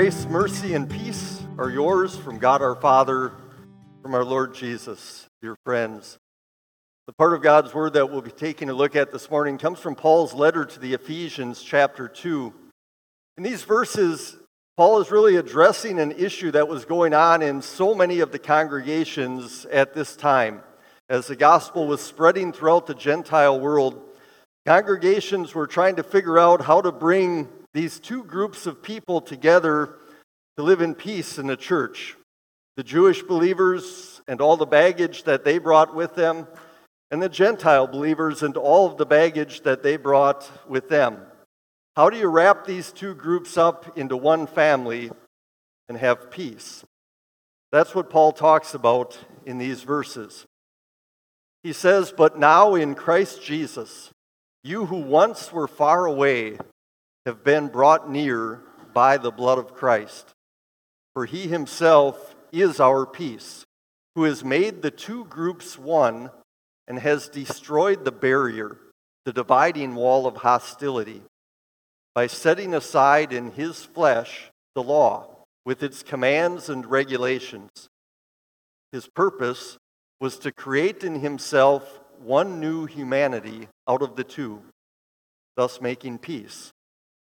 Grace, mercy, and peace are yours from God our Father, from our Lord Jesus, dear friends. The part of God's Word that we'll be taking a look at this morning comes from Paul's letter to the Ephesians, chapter 2. In these verses, Paul is really addressing an issue that was going on in so many of the congregations at this time. As the gospel was spreading throughout the Gentile world, congregations were trying to figure out how to bring these two groups of people together to live in peace in the church. The Jewish believers and all the baggage that they brought with them, and the Gentile believers and all of the baggage that they brought with them. How do you wrap these two groups up into one family and have peace? That's what Paul talks about in these verses. He says, "But now in Christ Jesus, you who once were far away have been brought near by the blood of Christ. For he himself is our peace, who has made the two groups one and has destroyed the barrier, the dividing wall of hostility, by setting aside in his flesh the law with its commands and regulations. His purpose was to create in himself one new humanity out of the two, thus making peace,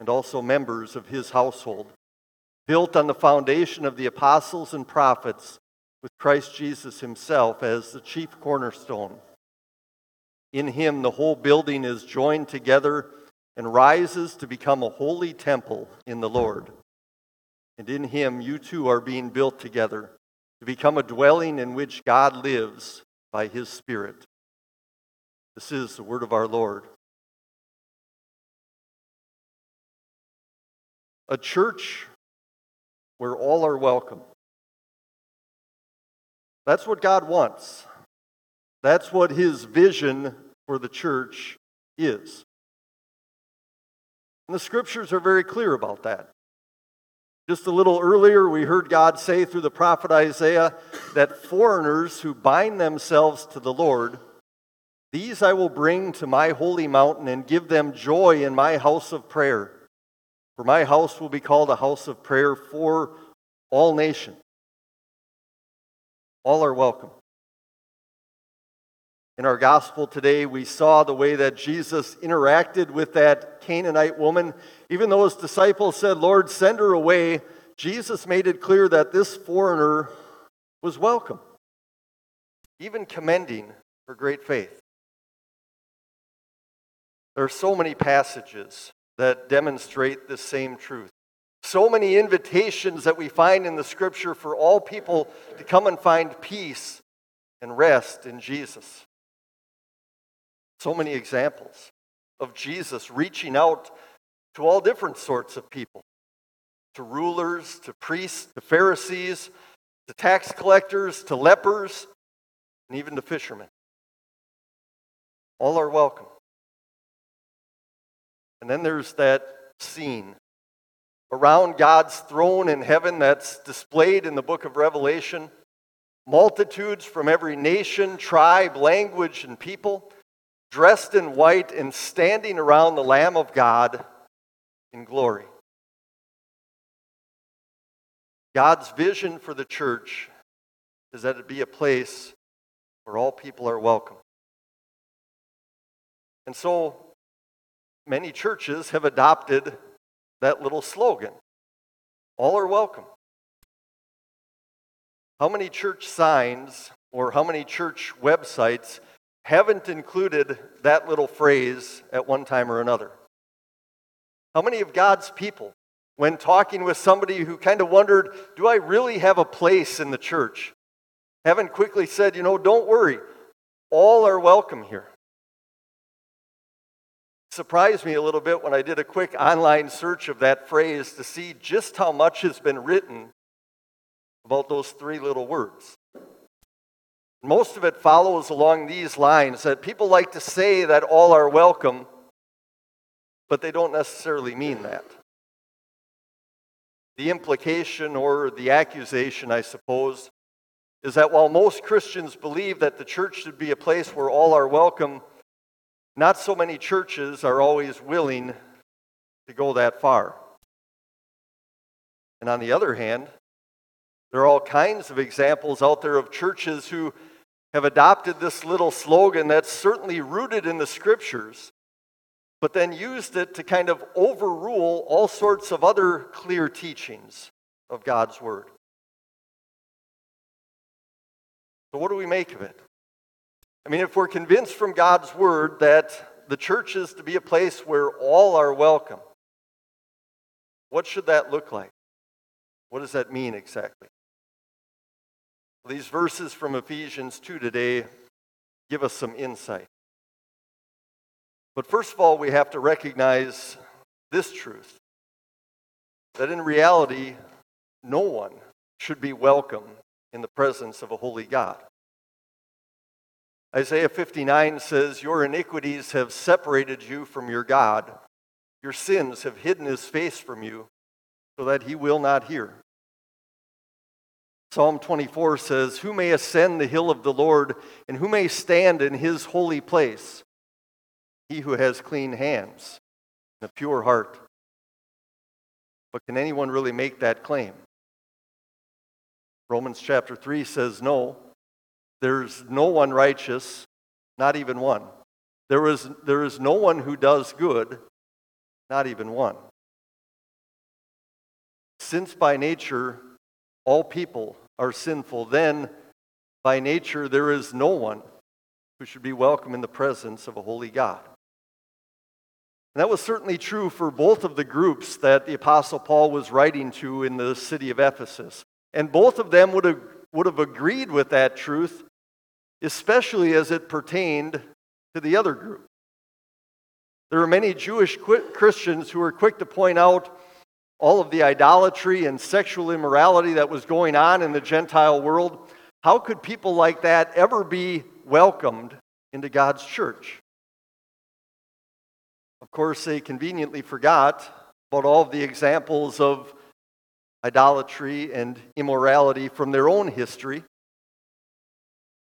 and also members of his household, built on the foundation of the apostles and prophets, with Christ Jesus himself as the chief cornerstone. In him the whole building is joined together and rises to become a holy temple in the Lord. And in him you too are being built together to become a dwelling in which God lives by his Spirit." This is the word of our Lord. A church where all are welcome. That's what God wants. That's what his vision for the church is. And the scriptures are very clear about that. Just a little earlier, we heard God say through the prophet Isaiah that foreigners who bind themselves to the Lord, these I will bring to my holy mountain and give them joy in my house of prayer. For my house will be called a house of prayer for all nations. All are welcome. In our gospel today, we saw the way that Jesus interacted with that Canaanite woman. Even though his disciples said, "Lord, send her away," Jesus made it clear that this foreigner was welcome, even commending her great faith. There are so many passages that demonstrate the same truth. So many invitations that we find in the scripture for all people to come and find peace and rest in Jesus. So many examples of Jesus reaching out to all different sorts of people, to rulers, to priests, to Pharisees, to tax collectors, to lepers, and even to fishermen. All are welcome. And then there's that scene around God's throne in heaven that's displayed in the book of Revelation. Multitudes from every nation, tribe, language, and people dressed in white and standing around the Lamb of God in glory. God's vision for the church is that it be a place where all people are welcome. And so, many churches have adopted that little slogan, "All are welcome." How many church signs or how many church websites haven't included that little phrase at one time or another? How many of God's people, when talking with somebody who kind of wondered, "Do I really have a place in the church?" haven't quickly said, "Don't worry, all are welcome here"? Surprised me a little bit when I did a quick online search of that phrase to see just how much has been written about those three little words. Most of it follows along these lines, that people like to say that all are welcome, but they don't necessarily mean that. The implication or the accusation, I suppose, is that while most Christians believe that the church should be a place where all are welcome, not so many churches are always willing to go that far. And on the other hand, there are all kinds of examples out there of churches who have adopted this little slogan that's certainly rooted in the scriptures, but then used it to kind of overrule all sorts of other clear teachings of God's word. So what do we make of it? I mean, if we're convinced from God's word that the church is to be a place where all are welcome, what should that look like? What does that mean exactly? Well, these verses from Ephesians 2 today give us some insight. But first of all, we have to recognize this truth, that in reality, no one should be welcome in the presence of a holy God. Isaiah 59 says, "Your iniquities have separated you from your God. Your sins have hidden his face from you, so that he will not hear." Psalm 24 says, "Who may ascend the hill of the Lord, and who may stand in his holy place? He who has clean hands and a pure heart." But can anyone really make that claim? Romans chapter 3 says no. There's no one righteous, not even one. There is no one who does good, not even one. Since by nature all people are sinful, then by nature there is no one who should be welcome in the presence of a holy God. And that was certainly true for both of the groups that the Apostle Paul was writing to in the city of Ephesus. And both of them would have agreed with that truth, especially as it pertained to the other group. There were many Jewish Christians who were quick to point out all of the idolatry and sexual immorality that was going on in the Gentile world. How could people like that ever be welcomed into God's church? Of course, they conveniently forgot about all of the examples of idolatry and immorality from their own history.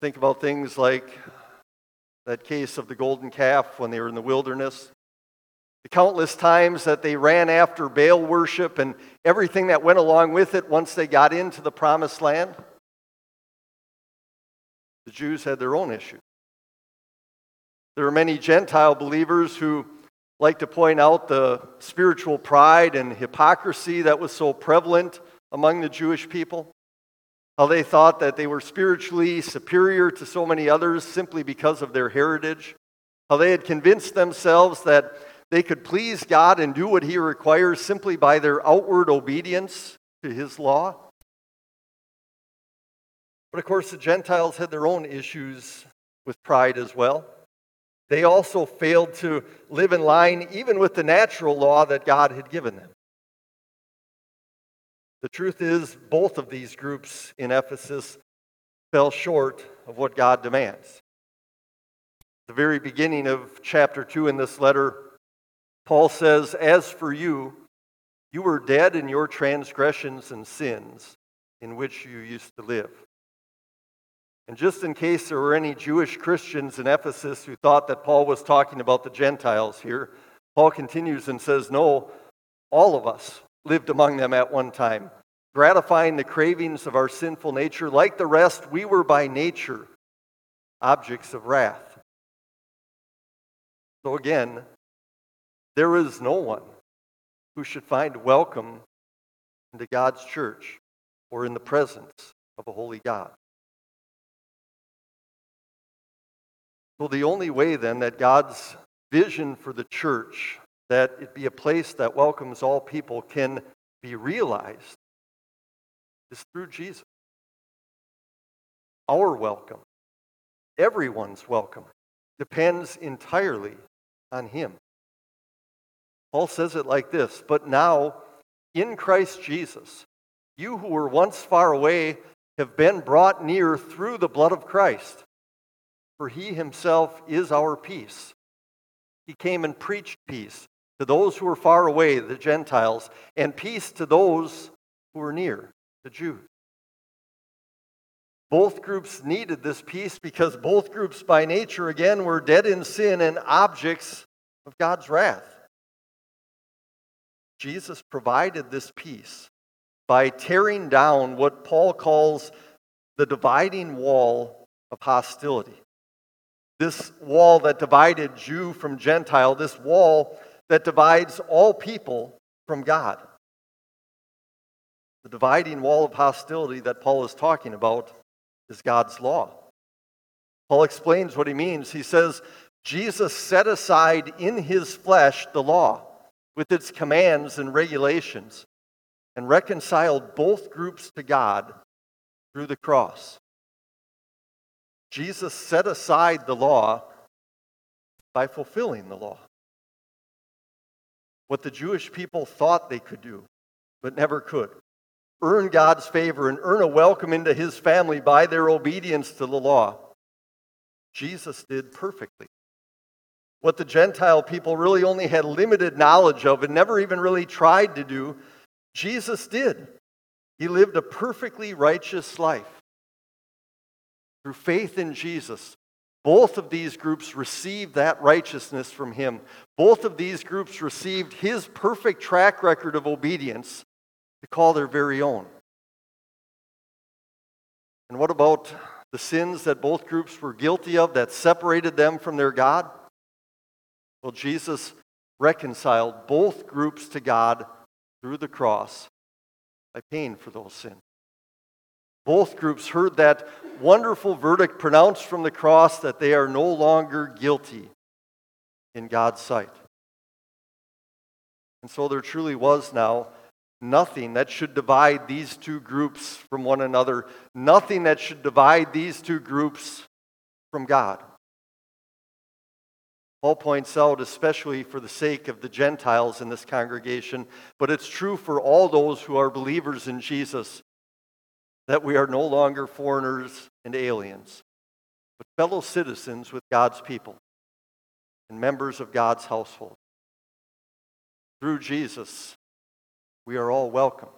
Think about things like that case of the golden calf when they were in the wilderness, the countless times that they ran after Baal worship and everything that went along with it once they got into the promised land. The Jews had their own issues. There are many Gentile believers who like to point out the spiritual pride and hypocrisy that was so prevalent among the Jewish people, how they thought that they were spiritually superior to so many others simply because of their heritage, how they had convinced themselves that they could please God and do what he requires simply by their outward obedience to his law. But of course, the Gentiles had their own issues with pride as well. They also failed to live in line even with the natural law that God had given them. The truth is, both of these groups in Ephesus fell short of what God demands. At the very beginning of chapter 2 in this letter, Paul says, "As for you, you were dead in your transgressions and sins in which you used to live." And just in case there were any Jewish Christians in Ephesus who thought that Paul was talking about the Gentiles here, Paul continues and says, no, all of us lived among them at one time, gratifying the cravings of our sinful nature. Like the rest, we were by nature objects of wrath. So again, there is no one who should find welcome into God's church or in the presence of a holy God. Well, the only way then that God's vision for the church, that it be a place that welcomes all people, can be realized is through Jesus. Our welcome, everyone's welcome, depends entirely on him. Paul says it like this, "But now, in Christ Jesus, You who were once far away have been brought near through the blood of Christ, for he himself is our peace. He came and preached peace to those who were far away, the Gentiles, and peace to those who were near, the Jews. Both groups needed this peace because both groups by nature, again, were dead in sin and objects of God's wrath. Jesus provided this peace by tearing down what Paul calls the dividing wall of hostility. This wall that divided Jew from Gentile, this wall that divides all people from God. The dividing wall of hostility that Paul is talking about is God's law. Paul explains what he means. He says, Jesus set aside in his flesh the law with its commands and regulations and reconciled both groups to God through the cross. Jesus set aside the law by fulfilling the law. What the Jewish people thought they could do, but never could. Earn God's favor and earn a welcome into his family by their obedience to the law. Jesus did perfectly what the Gentile people really only had limited knowledge of and never even really tried to do. Jesus did. He lived a perfectly righteous life. Through faith in Jesus, both of these groups received that righteousness from him. Both of these groups received his perfect track record of obedience to call their very own. And what about the sins that both groups were guilty of that separated them from their God? Well, Jesus reconciled both groups to God through the cross by paying for those sins. Both groups heard that wonderful verdict pronounced from the cross that they are no longer guilty in God's sight. And so there truly was now nothing that should divide these two groups from one another, nothing that should divide these two groups from God. Paul points out, especially for the sake of the Gentiles in this congregation, but it's true for all those who are believers in Jesus, that we are no longer foreigners and aliens, but fellow citizens with God's people and members of God's household. Through Jesus, we are all welcome.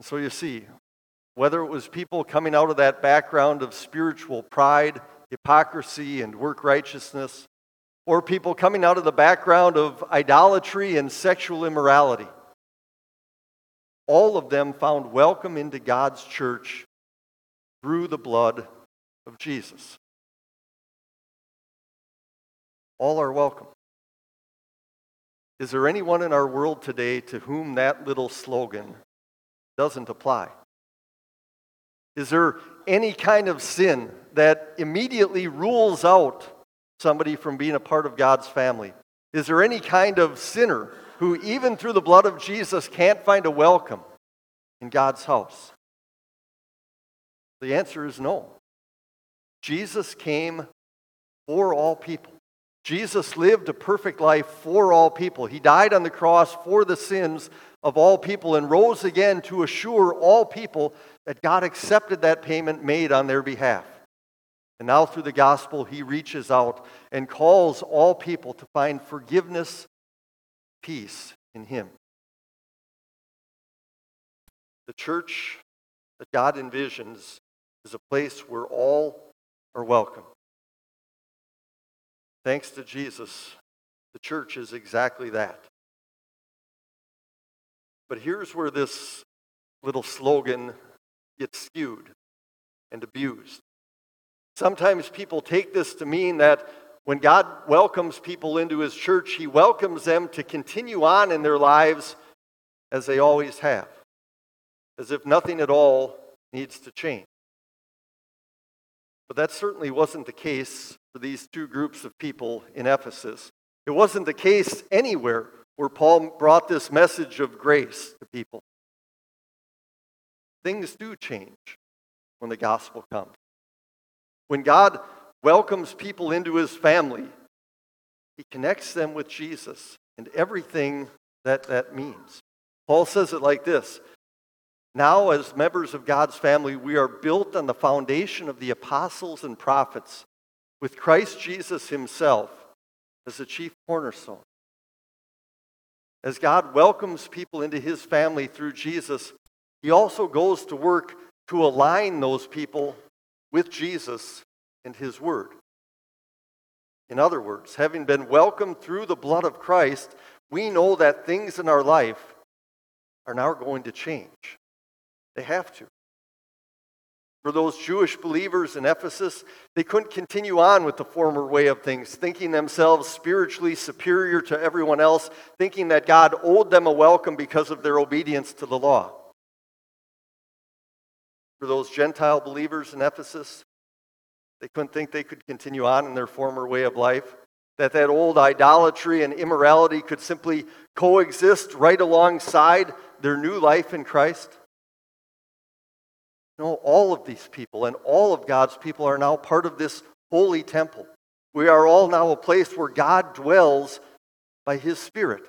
And so you see, whether it was people coming out of that background of spiritual pride, hypocrisy, and work righteousness, or people coming out of the background of idolatry and sexual immorality, all of them found welcome into God's church through the blood of Jesus. All are welcome. Is there anyone in our world today to whom that little slogan doesn't apply? Is there any kind of sin that immediately rules out somebody from being a part of God's family? Is there any kind of sinner who, even through the blood of Jesus, can't find a welcome in God's house? The answer is no. Jesus came for all people. Jesus lived a perfect life for all people. He died on the cross for the sins of all people and rose again to assure all people that God accepted that payment made on their behalf. And now through the gospel, he reaches out and calls all people to find forgiveness, peace in him. The church that God envisions is a place where all are welcome. Thanks to Jesus, the church is exactly that. But here's where this little slogan gets skewed and abused. Sometimes people take this to mean that when God welcomes people into his church, he welcomes them to continue on in their lives as they always have, as if nothing at all needs to change. But that certainly wasn't the case for these two groups of people in Ephesus. It wasn't the case anywhere where Paul brought this message of grace to people. Things do change when the gospel comes. When God welcomes people into his family, he connects them with Jesus and everything that means. Paul says it like this: now as members of God's family, we are built on the foundation of the apostles and prophets, with Christ Jesus himself as the chief cornerstone. As God welcomes people into his family through Jesus, he also goes to work to align those people with Jesus and his word. In other words, having been welcomed through the blood of Christ, we know that things in our life are now going to change. They have to. For those Jewish believers in Ephesus, they couldn't continue on with the former way of things, thinking themselves spiritually superior to everyone else, thinking that God owed them a welcome because of their obedience to the law. For those Gentile believers in Ephesus, they couldn't think they could continue on in their former way of life, that old idolatry and immorality could simply coexist right alongside their new life in Christ. No, all of these people and all of God's people are now part of this holy temple. We are all now a place where God dwells by his Spirit.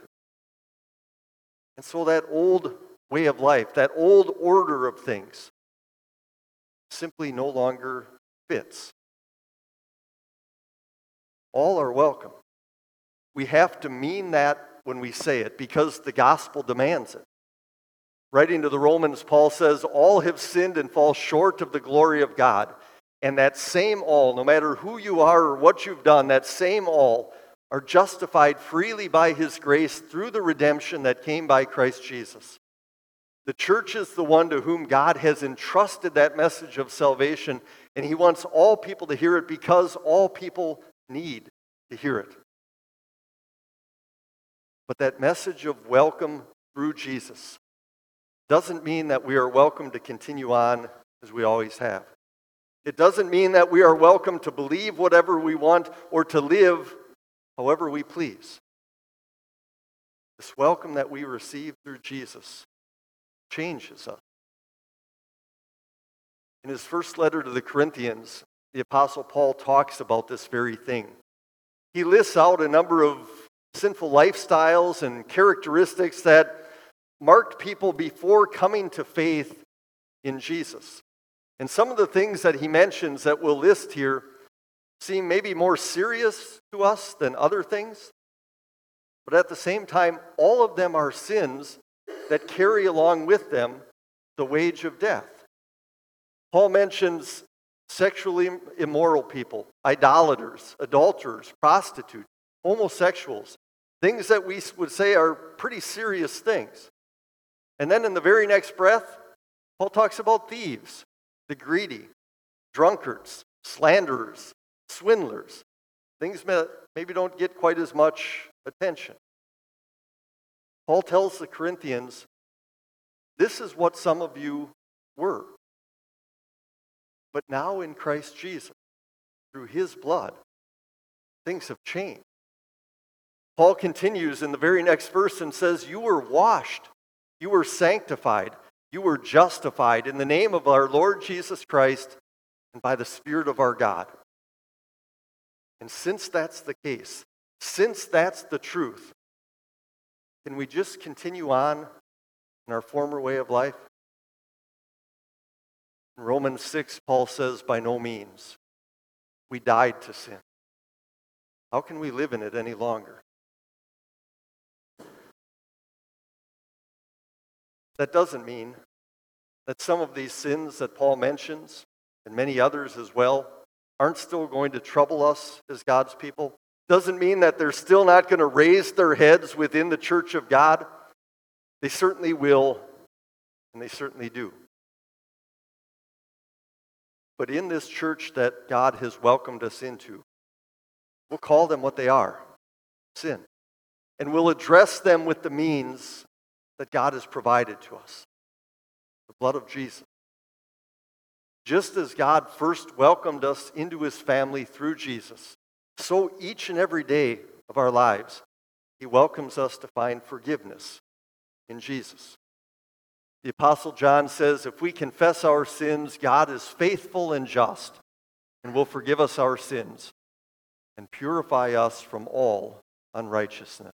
And so that old way of life, that old order of things, simply no longer fits. All are welcome. We have to mean that when we say it, because the gospel demands it. Writing to the Romans, Paul says, all have sinned and fall short of the glory of God. And that same all, no matter who you are or what you've done, that same all are justified freely by his grace through the redemption that came by Christ Jesus. The church is the one to whom God has entrusted that message of salvation, and he wants all people to hear it because all people need to hear it. But that message of welcome through Jesus doesn't mean that we are welcome to continue on as we always have. It doesn't mean that we are welcome to believe whatever we want or to live however we please. This welcome that we receive through Jesus changes us. In his first letter to the Corinthians, the Apostle Paul talks about this very thing. He lists out a number of sinful lifestyles and characteristics that marked people before coming to faith in Jesus. And some of the things that he mentions that we'll list here seem maybe more serious to us than other things, but at the same time, all of them are sins that carry along with them the wage of death. Paul mentions sexually immoral people, idolaters, adulterers, prostitutes, homosexuals, things that we would say are pretty serious things. And then in the very next breath, Paul talks about thieves, the greedy, drunkards, slanderers, swindlers, things that maybe don't get quite as much attention. Paul tells the Corinthians, this is what some of you were. But now in Christ Jesus, through his blood, things have changed. Paul continues in the very next verse and says, you were washed. You were sanctified, you were justified in the name of our Lord Jesus Christ and by the Spirit of our God. And since that's the case, since that's the truth, can we just continue on in our former way of life? In Romans 6, Paul says, by no means. We died to sin. How can we live in it any longer? That doesn't mean that some of these sins that Paul mentions, and many others as well, aren't still going to trouble us as God's people. Doesn't mean that they're still not going to raise their heads within the church of God. They certainly will, and they certainly do. But in this church that God has welcomed us into, we'll call them what they are, sin. And we'll address them with the means that God has provided to us, the blood of Jesus. Just as God first welcomed us into his family through Jesus, so each and every day of our lives, he welcomes us to find forgiveness in Jesus. The Apostle John says, if we confess our sins, God is faithful and just, and will forgive us our sins and purify us from all unrighteousness.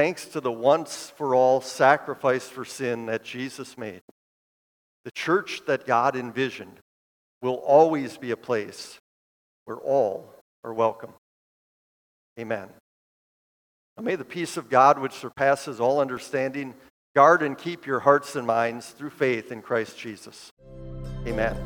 thanks to the once-for-all sacrifice for sin that Jesus made, the church that God envisioned will always be a place where all are welcome. Amen. And may the peace of God, which surpasses all understanding, guard and keep your hearts and minds through faith in Christ Jesus. Amen.